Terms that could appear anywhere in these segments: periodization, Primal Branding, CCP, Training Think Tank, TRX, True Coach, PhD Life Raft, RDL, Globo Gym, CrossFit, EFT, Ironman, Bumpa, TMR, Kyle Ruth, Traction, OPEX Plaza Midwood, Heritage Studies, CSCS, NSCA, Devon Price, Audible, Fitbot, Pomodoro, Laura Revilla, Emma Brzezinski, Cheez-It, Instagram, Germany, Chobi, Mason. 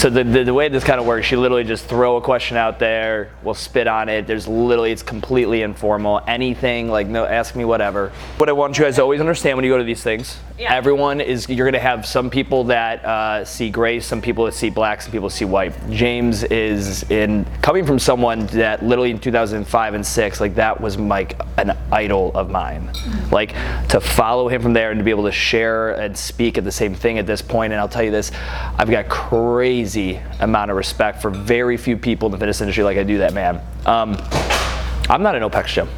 So the way this kind of works, you literally just throw a question out there, we'll spit on it. There's literally, it's completely informal. Anything, like, no, ask me whatever. What I want you guys to always understand when you go to these things, everyone is, you're gonna have some people that see gray, some people that see black, some people see white. James is coming from someone that literally in 2005 and 6, like that was like an idol of mine. Mm-hmm. Like to follow him from there and to be able to share and speak at the same thing at this point, and I'll tell you this, I've got crazy amount of respect for very few people in the fitness industry like I do that man. I'm not an OPEX gym.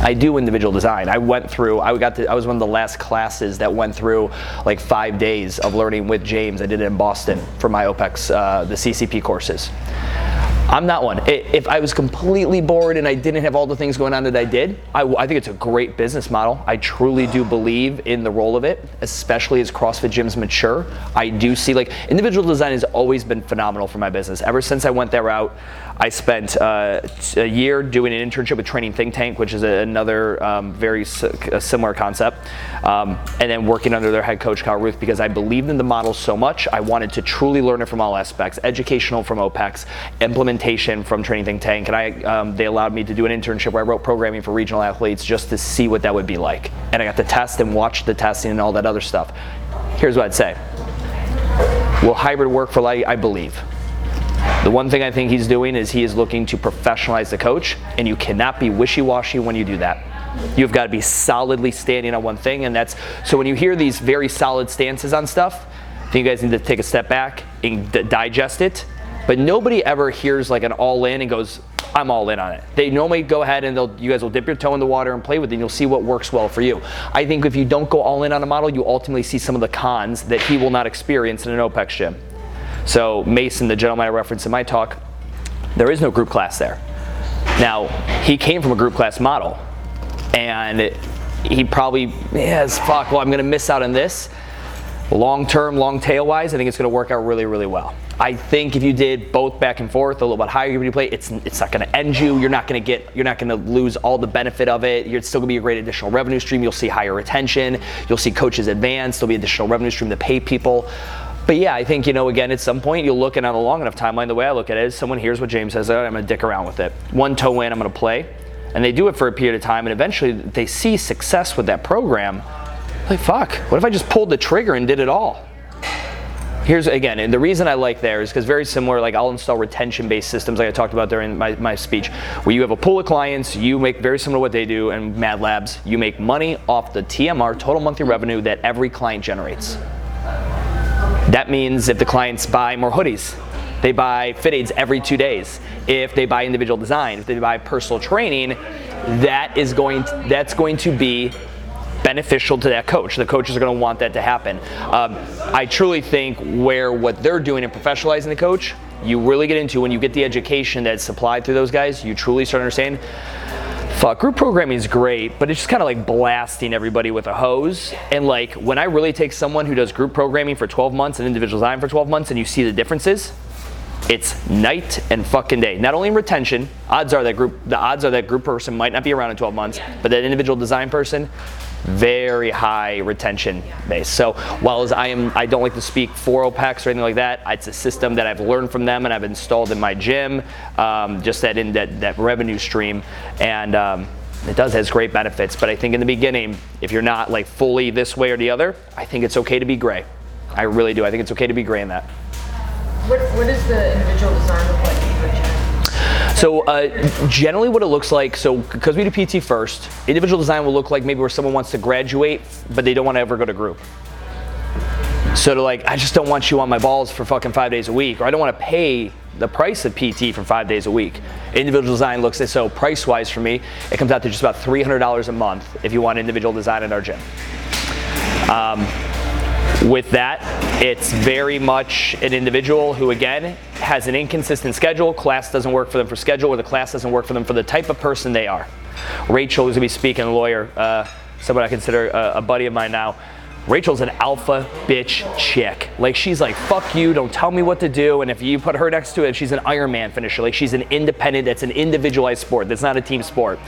I do individual design. I was one of the last classes that went through like 5 days of learning with James. I did it in Boston for my OPEX, the CCP courses. I'm not one. If I was completely bored and I didn't have all the things going on that I did, I think it's a great business model. I truly do believe in the role of it, especially as CrossFit gyms mature. I do see, like, individual design has always been phenomenal for my business. Ever since I went that route, I spent a year doing an internship with Training Think Tank, which is another very similar concept, and then working under their head coach, Kyle Ruth, because I believed in the model so much. I wanted to truly learn it from all aspects, educational from OPEX, implementation from Training Think Tank, and they allowed me to do an internship where I wrote programming for regional athletes just to see what that would be like. And I got to test and watch the testing and all that other stuff. Here's what I'd say. Will hybrid work for life? I believe. The one thing I think he's doing is he is looking to professionalize the coach, and you cannot be wishy-washy when you do that. You've got to be solidly standing on one thing, and that's, so when you hear these very solid stances on stuff, I think you guys need to take a step back and digest it. But nobody ever hears like an all in and goes, I'm all in on it. They normally go ahead and you guys will dip your toe in the water and play with it, and you'll see what works well for you. I think if you don't go all in on a model, you ultimately see some of the cons that he will not experience in an OPEX gym. So Mason, the gentleman I referenced in my talk, there is no group class there. Now, he came from a group class model, and he probably, I'm gonna miss out on this. Long term, long tail wise, I think it's gonna work out really, really well. I think if you did both back and forth, a little bit higher you play, it's not gonna end you. You're not gonna lose all the benefit of it. You're still gonna be a great additional revenue stream. You'll see higher retention. You'll see coaches advance. There'll be additional revenue stream to pay people. But yeah, I think, again, at some point you'll look at on a long enough timeline. The way I look at it is someone hears what James says, I'm gonna dick around with it. One toe in, I'm gonna play. And they do it for a period of time, and eventually they see success with that program. Like, fuck, what if I just pulled the trigger and did it all? Here's, again, and the reason I like there is because very similar, like I'll install retention-based systems like I talked about during my speech, where you have a pool of clients, you make very similar to what they do in Mad Labs, you make money off the TMR, total monthly revenue, that every client generates. That means if the clients buy more hoodies, they buy Fit Aids every 2 days. If they buy individual design, if they buy personal training, that's going to be beneficial to that coach. The coaches are going to want that to happen. I truly think what they're doing in professionalizing the coach, you really get into when you get the education that's supplied through those guys, you truly start understanding. Fuck, group programming is great, but it's just kind of like blasting everybody with a hose. And like when I really take someone who does group programming for 12 months and individual design for 12 months and you see the differences, it's night and fucking day. Not only in retention, the odds are that group person might not be around in 12 months, but that individual design person, very high retention base. So while as I don't like to speak for OPEX or anything like that, it's a system that I've learned from them and I've installed in my gym, just that in that revenue stream, and it has great benefits. But I think in the beginning, if you're not like fully this way or the other, I think it's okay to be gray. I really do. I think it's okay to be gray in that. What is the individual design look like? So generally what it looks like, so because we do PT first, individual design will look like maybe where someone wants to graduate, but they don't want to ever go to group. So they're like, I just don't want you on my balls for fucking 5 days a week, or I don't want to pay the price of PT for 5 days a week. Individual design looks at, so price-wise for me, it comes out to just about $300 a month if you want individual design at our gym. With that, it's very much an individual who, again, has an inconsistent schedule. Class doesn't work for them for schedule, or the class doesn't work for them for the type of person they are. Rachel, who's going to be speaking, a lawyer, someone I consider a buddy of mine now, Rachel's an alpha bitch chick. Like, she's like, fuck you, don't tell me what to do. And if you put her next to it, she's an Ironman finisher. Like, she's an independent, that's an individualized sport. That's not a team sport.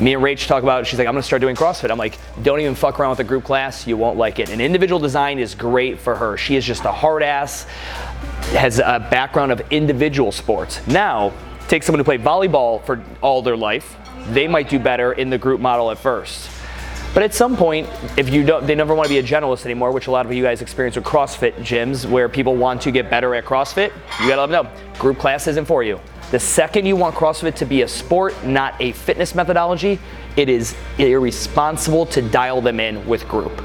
Me and Rach talk about, she's like, I'm gonna start doing CrossFit. I'm like, don't even fuck around with a group class. You won't like it. And individual design is great for her. She is just a hard ass, has a background of individual sports. Now, take someone who played volleyball for all their life. They might do better in the group model at first. But at some point, if you don't, they never want to be a generalist anymore, which a lot of you guys experience with CrossFit gyms, where people want to get better at CrossFit. You gotta let them know, group class isn't for you. The second you want CrossFit to be a sport, not a fitness methodology, it is irresponsible to dial them in with group.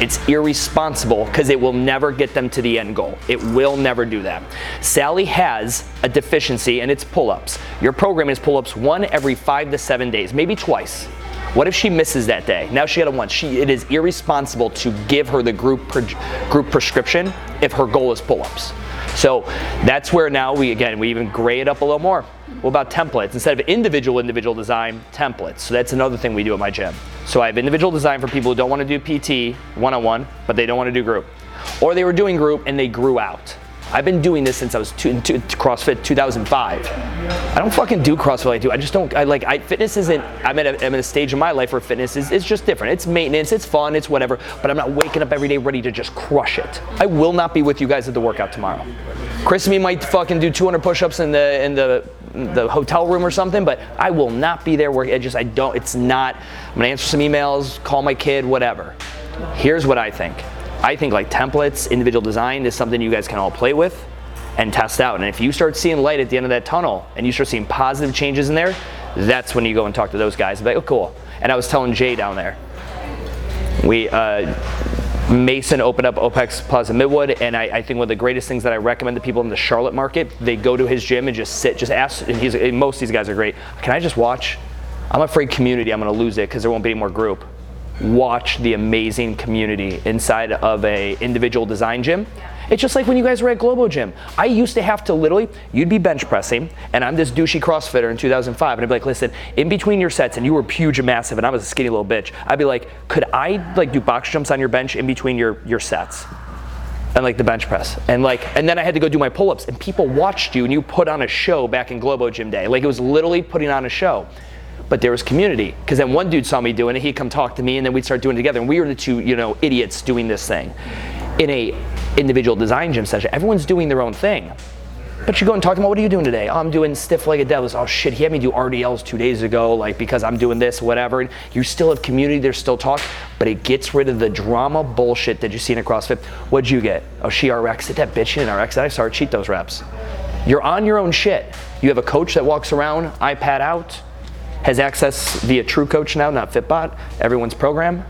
It's irresponsible because it will never get them to the end goal. It will never do that. Sally has a deficiency, and it's pull-ups. Your program is pull-ups 1 every 5 to 7 days, maybe twice. What if she misses that day? Now she got a one. It is irresponsible to give her the group prescription if her goal is pull-ups. So that's where now we even gray it up a little more. What about templates? Instead of individual design, templates. So that's another thing we do at my gym. So I have individual design for people who don't want to do PT one-on-one, but they don't want to do group. Or they were doing group and they grew out. I've been doing this since I was CrossFit 2005. I don't fucking do CrossFit like I do. I just don't, fitness isn't, I'm at a stage in my life where fitness is just different. It's maintenance, it's fun, it's whatever, but I'm not waking up every day ready to just crush it. I will not be with you guys at the workout tomorrow. Chris and me might fucking do 200 push-ups in the hotel room or something, but I will not be there where I'm gonna answer some emails, call my kid, whatever. Here's what I think. I think like templates, individual design is something you guys can all play with and test out. And if you start seeing light at the end of that tunnel and you start seeing positive changes in there, that's when you go and talk to those guys and be like, oh, cool. And I was telling Jay down there, Mason opened up OPEX Plaza Midwood, and I think one of the greatest things that I recommend to people in the Charlotte market, they go to his gym and just sit, just ask, and most of these guys are great. Can I just watch? I'm afraid community, I'm gonna lose it because there won't be any more group. Watch the amazing community inside of a individual design gym. It's just like when you guys were at Globo Gym. I used to have to literally, you'd be bench pressing, and I'm this douchey CrossFitter in 2005, and I'd be like, listen, in between your sets, and you were huge and massive, and I was a skinny little bitch, I'd be like, could I like do box jumps on your bench in between your sets? And like the bench press. And then I had to go do my pull-ups, and people watched you, and you put on a show back in Globo Gym day. Like, it was literally putting on a show. But there was community, because then one dude saw me doing it, he'd come talk to me, and then we'd start doing it together, and we were the two, idiots doing this thing. In a individual design gym session, everyone's doing their own thing. But you go and talk to them, what are you doing today? Oh, I'm doing stiff-legged deadlifts. Oh shit, he had me do RDLs 2 days ago, because I'm doing this, whatever. And you still have community, there's still talk, but it gets rid of the drama bullshit that you see in a CrossFit. What'd you get? Oh, she RX'd it, that bitch, she didn't RX it, I saw her cheat those reps. You're on your own shit. You have a coach that walks around, iPad out, has access via True Coach now, not Fitbot, everyone's program.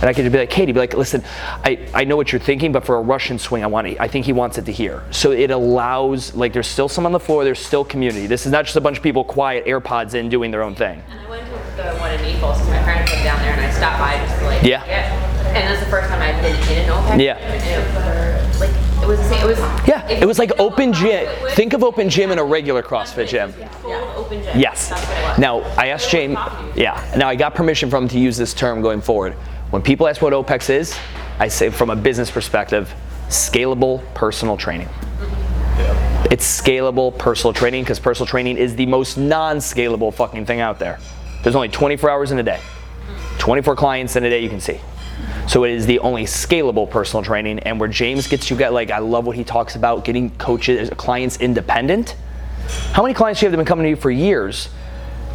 And I could just be like, Katie, listen, I know what you're thinking, but for a Russian swing, I think he wants it to hear. So it allows, there's still some on the floor, there's still community. This is not just a bunch of people quiet AirPods in doing their own thing. And I went to the one in Naples because my friend came down there and I stopped by just to And that's the first time I've been in an open. Yeah. And it was like open gym. Think of open gym in a regular CrossFit gym. Yes. Now I asked Jane. Now I got permission from him to use this term going forward. When people ask what OPEX is, I say from a business perspective, scalable personal training. It's scalable personal training because personal training is the most non-scalable fucking thing out there. There's only 24 hours in a day. 24 clients in a day you can see. So it is the only scalable personal training, and where James gets you I love what he talks about, getting coaches, clients independent. How many clients do you have that have been coming to you for years,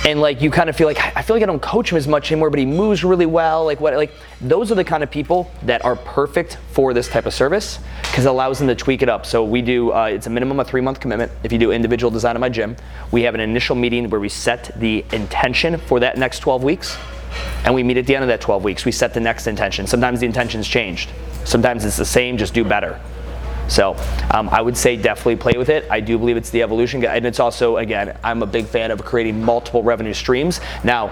and you kind of feel I don't coach him as much anymore, but he moves really well, those are the kind of people that are perfect for this type of service because it allows them to tweak it up. So we do, it's a minimum of 3-month commitment. If you do individual design at my gym, we have an initial meeting where we set the intention for that next 12 weeks. And we meet at the end of that 12 weeks. We set the next intention. Sometimes the intention's changed. Sometimes it's the same, just do better. So I would say definitely play with it. I do believe it's the evolution. And it's also, again, I'm a big fan of creating multiple revenue streams. Now,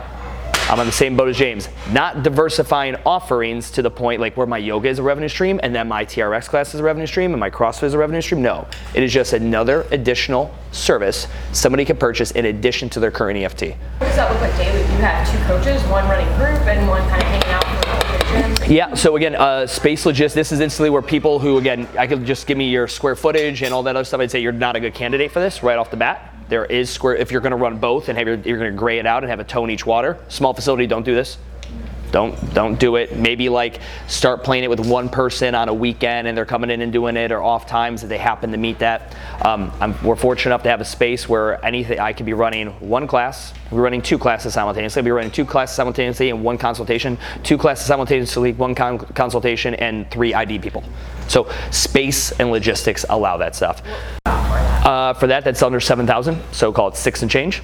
I'm on the same boat as James. Not diversifying offerings to the point where my yoga is a revenue stream and then my TRX class is a revenue stream and my CrossFit is a revenue stream. No, it is just another additional service somebody can purchase in addition to their current EFT. What does that look like daily? You have two coaches, one running group and one kind of hanging out. Yeah, so again, space logistics, this is instantly where people who, again, I could just give me your square footage and all that other stuff, I'd say you're not a good candidate for this right off the bat. There is square, if you're gonna run both and have your, you're gonna gray it out and have a tone each water, small facility, don't do this. Don't do it. Maybe like start playing it with one person on a weekend and they're coming in and doing it, or off times that they happen to meet that. We're fortunate enough to have a space where anything, I could be running one class, we're running two classes simultaneously, I'll be running two classes simultaneously and one consultation, two classes simultaneously, one consultation, and 3 ID people. So space and logistics allow that stuff. For that, that's under 7,000, so call it 6 and change,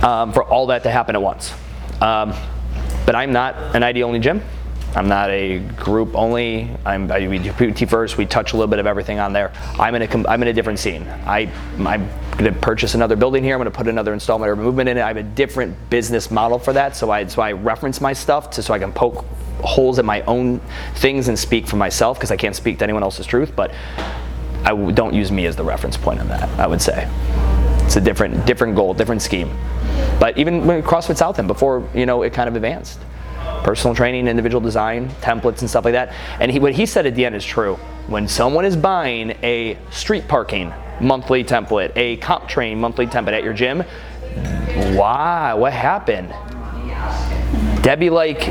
for all that to happen at once. But I'm not an ID only gym. I'm not a group only. We do PT first. We touch a little bit of everything on there. I'm in a different scene. I'm going to purchase another building here. I'm going to put another installment or movement in it. I have a different business model for that. So I reference my stuff so I can poke holes in my own things and speak for myself, because I can't speak to anyone else's truth. But I don't use me as the reference point on that, I would say. It's a different goal, different scheme. But even CrossFit Southend, before it kind of advanced, personal training, individual design, templates, and stuff like that. And what he said at the end is true. When someone is buying a street parking monthly template, a comp train monthly template at your gym, why? What happened? That'd be like,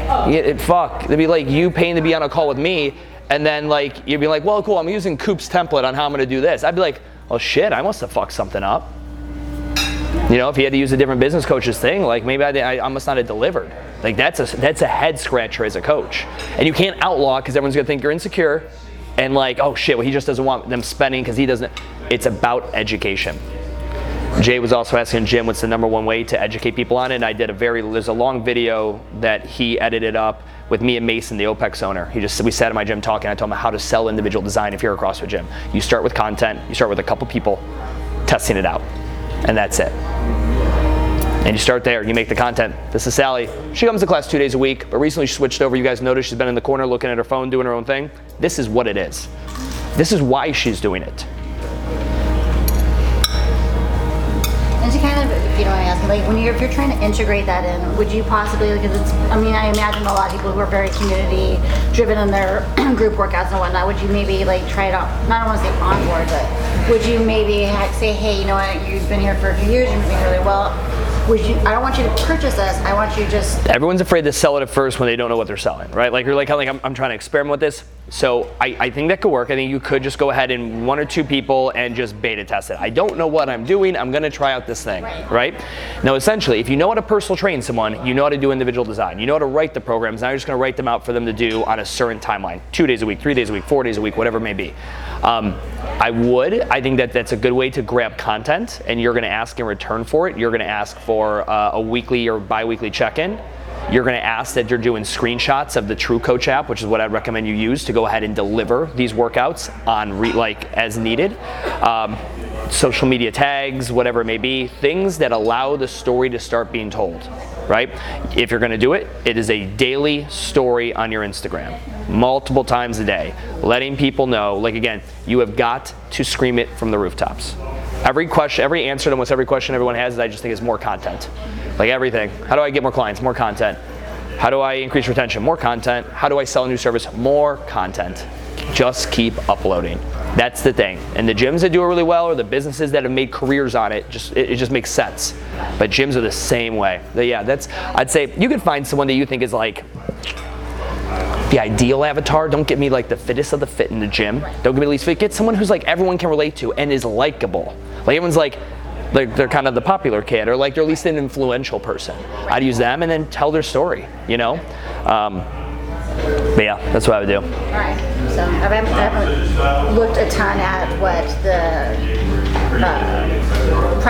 fuck. That'd be like you paying to be on a call with me, and then like you'd be like, well, cool. I'm using Coop's template on how I'm gonna do this. I'd be like, oh shit, I must have fucked something up. If he had to use a different business coach's thing, like maybe I must not have delivered. Like that's a head scratcher as a coach. And you can't outlaw, because everyone's gonna think you're insecure and like, oh shit, well he just doesn't want them spending because he doesn't. It's about education. Jay was also asking Jim, what's the #1 way to educate people on it? And I did there's a long video that he edited up with me and Mason, the OPEX owner. We sat at my gym talking. I told him how to sell individual design if you're a CrossFit gym. You start with content, you start with a couple people testing it out. And that's it. And you start there, you make the content. This is Sally. She comes to class 2 days a week, but recently she switched over. You guys notice she's been in the corner looking at her phone, doing her own thing. This is what it is. This is why she's doing it. And to kind of, I ask, like if you're trying to integrate that in, would you possibly, because it's, I imagine a lot of people who are very community driven in their group workouts and whatnot, would you maybe try it out? I don't want to say on board, but would you maybe say, hey, you've been here for a few years, you're doing really well. I don't want you to purchase this. I want you just. Everyone's afraid to sell it at first when they don't know what they're selling, right? Like you're I'm trying to experiment with this. So I think that could work. I think you could just go ahead and 1 or 2 people and just beta test it. I don't know what I'm doing. I'm going to try out this thing, right? Now, essentially, if you know how to personal train someone, you know how to do individual design. You know how to write the programs. Now you're just going to write them out for them to do on a certain timeline, 2 days a week, 3 days a week, 4 days a week, whatever it may be. I think that that's a good way to grab content, and you're going to ask in return for it. You're going to ask for a weekly or bi-weekly check-in. You're going to ask that you're doing screenshots of the True Coach app, which is what I'd recommend you use to go ahead and deliver these workouts on as needed. Social media tags, whatever it may be, things that allow the story to start being told, right? If you're going to do it, it is a daily story on your Instagram, multiple times a day, letting people know, again, you have got to scream it from the rooftops. Every answer to almost every question everyone has is I just think is more content. Everything. How do I get more clients? More content. How do I increase retention? More content. How do I sell a new service? More content. Just keep uploading. That's the thing. And the gyms that do it really well, or the businesses that have made careers on it, it just makes sense. But gyms are the same way. But yeah, I'd say you can find someone that you think is the ideal avatar. Don't get me the fittest of the fit in the gym. Don't get me the least fit. Get someone who's everyone can relate to and is likable. Everyone's they're kind of the popular kid, or they're at least an influential person. I'd use them and then tell their story, But yeah, that's what I would do. All right. So I haven't looked a ton at what the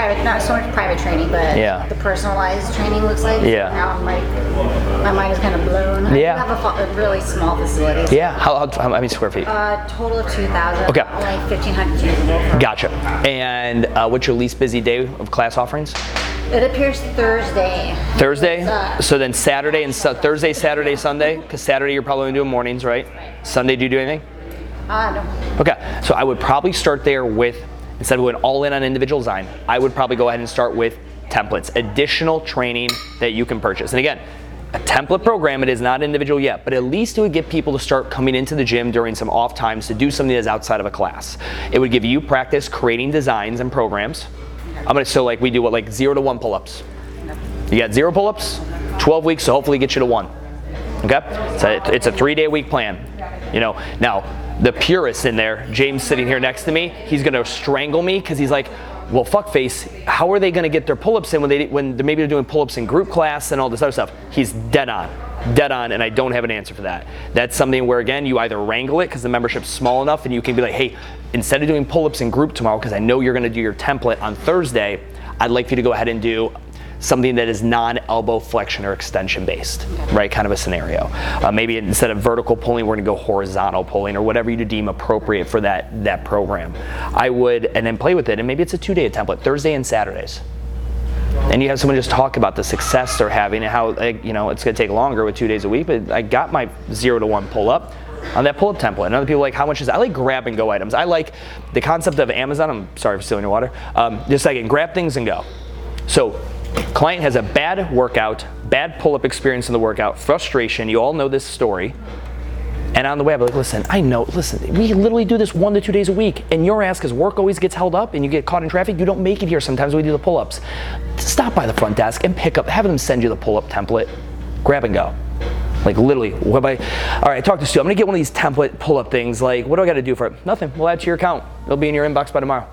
not so much private training, but the personalized training looks like. Yeah. Now I'm my mind is kind of blown. Yeah. I have a really small facility. So yeah. How many square feet? Total of 2,000. Okay. Only 1,500 usable. Gotcha. And what's your least busy day of class offerings? It appears Thursday. Thursday? So then Saturday and Thursday, Saturday, Sunday? Because Saturday you're probably doing mornings, right? Sunday, do you do anything? No. Okay, so I would probably start there with, instead of going all in on individual design, I would probably go ahead and start with templates, additional training that you can purchase. And again, a template program. It is not individual yet, but at least it would get people to start coming into the gym during some off times to do something that's outside of a class. It would give you practice creating designs and programs. I'm gonna, so like we do what, like 0 to 1 pull-ups. You got 0 pull-ups, 12 weeks, so hopefully get you to 1. Okay, so it's a 3-day-a-week plan. You know, now the purist in there, James sitting here next to me, he's gonna strangle me because he's like, well, fuckface, how are they gonna get their pull-ups in when maybe they're doing pull-ups in group class and all this other stuff? He's dead on, and I don't have an answer for that. That's something where, again, you either wrangle it because the membership's small enough and you can be like, hey, instead of doing pull-ups in group tomorrow, because I know you're gonna do your template on Thursday, I'd like for you to go ahead and do something that is non-elbow flexion or extension based, right? Kind of a scenario. Maybe instead of vertical pulling, we're gonna go horizontal pulling or whatever you deem appropriate for that program. I would, and then play with it, and maybe it's a 2-day template, Thursday and Saturdays. And you have someone just talk about the success they're having and how, you know, it's gonna take longer with 2 days a week, but I got my 0 to 1 pull-up on that pull-up template. And other people are like, how much is, I like grab-and-go items. I like the concept of Amazon, I'm sorry for stealing your water, just like grab things and go. So, client has a bad workout, bad pull-up experience in the workout, frustration, you all know this story. And on the way, I'll be like, listen, we literally do this 1 to 2 days a week, and your ass, because work always gets held up and you get caught in traffic, you don't make it here sometimes when we do the pull-ups. Stop by the front desk and pick up, have them send you the pull-up template, grab and go. Like literally, what am I, all right, I talked to Stu, I'm gonna get one of these template pull-up things, like what do I gotta do for it? Nothing, we'll add to your account. It'll be in your inbox by tomorrow.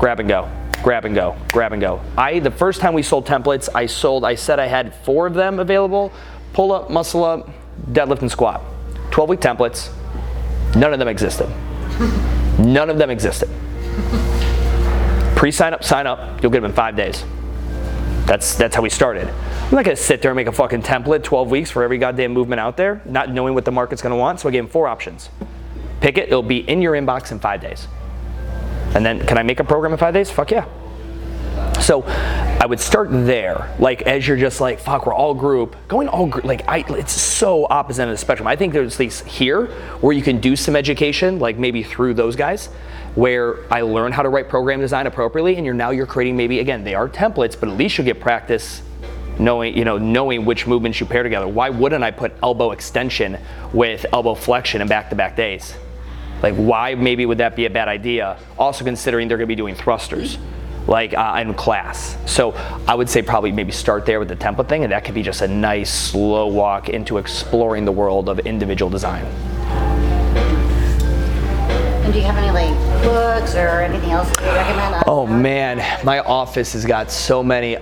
Grab and go. Grab and go, grab and go. The first time we sold templates, I said I had 4 of them available, pull up, muscle up, deadlift and squat. 12-week templates, none of them existed. None of them existed. Pre-sign up, sign up, you'll get them in 5 days. That's how we started. I'm not gonna sit there and make a fucking template 12 weeks for every goddamn movement out there, not knowing what the market's gonna want, so I gave them 4 options. Pick it, it'll be in your inbox in 5 days. And then, can I make a program in 5 days? Fuck yeah. So, I would start there, like as you're just like, fuck, we're all group. Going all group, like it's so opposite of the spectrum. I think there's these here where you can do some education, like maybe through those guys, where I learn how to write program design appropriately, and you're creating maybe, again, they are templates, but at least you'll get practice knowing which movements you pair together. Why wouldn't I put elbow extension with elbow flexion in back-to-back days? Like why maybe would that be a bad idea? Also considering they're gonna be doing thrusters like in class. So I would say probably maybe start there with the template thing, and that could be just a nice slow walk into exploring the world of individual design. And do you have any like books or anything else that you recommend? Oh man, my office has got so many.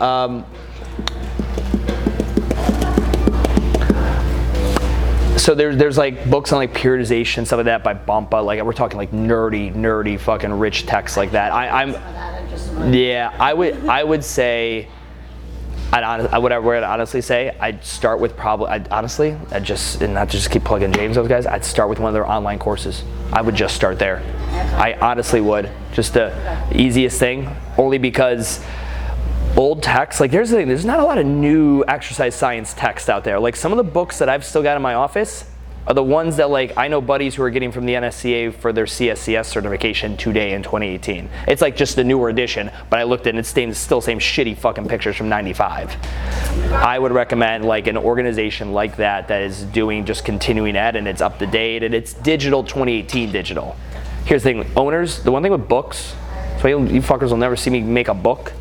So there's like books on like periodization, stuff like that by Bumpa. Like we're talking like nerdy fucking rich texts like that. I'd start with one of their online courses. I would just start there. I honestly would. Just the easiest thing, only because old text, like here's the thing, there's not a lot of new exercise science text out there. Like some of the books that I've still got in my office are the ones that like I know buddies who are getting from the NSCA for their CSCS certification today in 2018. It's like just the newer edition, but I looked at it and it's still same shitty fucking pictures from 95. I would recommend like an organization like that is doing just continuing ed and it's up to date and it's digital, 2018 digital. Here's the thing, owners, the one thing with books, so you fuckers will never see me make a book.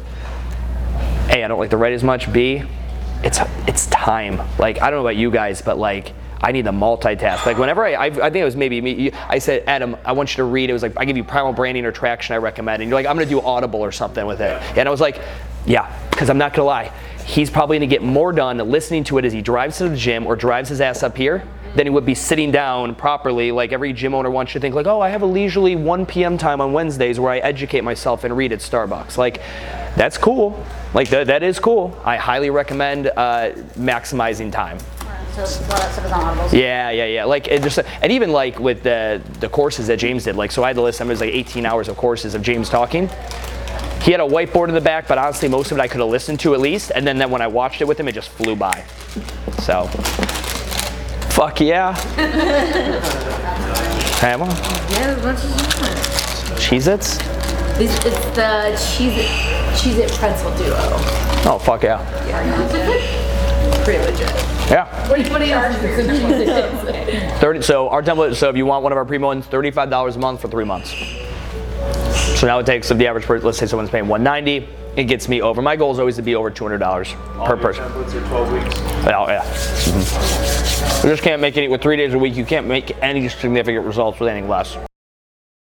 A, I don't like to write as much. B, it's time. Like, I don't know about you guys, but like, I need to multitask. Like whenever I think it was maybe me, I said, Adam, I want you to read. It was like, I give you Primal Branding or Traction I recommend. And you're like, I'm gonna do Audible or something with it. And I was like, yeah, because I'm not gonna lie. He's probably gonna get more done listening to it as he drives to the gym or drives his ass up here than he would be sitting down properly. Like every gym owner wants you to think like, oh, I have a leisurely 1 p.m. time on Wednesdays where I educate myself and read at Starbucks. Like, that's cool. Like that is cool. I highly recommend maximizing time. So a lot of stuff is on Audible. Yeah. Like and even like with the courses that James did. Like so I had the list. I mean, it was like 18 hours of courses of James talking. He had a whiteboard in the back, but honestly, most of it I could have listened to at least. And then when I watched it with him, it just flew by. So, fuck yeah. Hey, Mom. Yeah, there's a bunch of Cheez-Its? It's the Cheez-It pretzel duo. Oh, fuck yeah. pretty legit. Yeah. What are your 30? So our template. So if you want one of our premium ones, $35 a month for 3 months. So now it takes, if the average person, let's say someone's paying $190, it gets me over. My goal is always to be over $200 per person. All your templates are 12 weeks. Oh yeah. Mm-hmm. You just can't make any with 3 days a week. You can't make any significant results with anything less.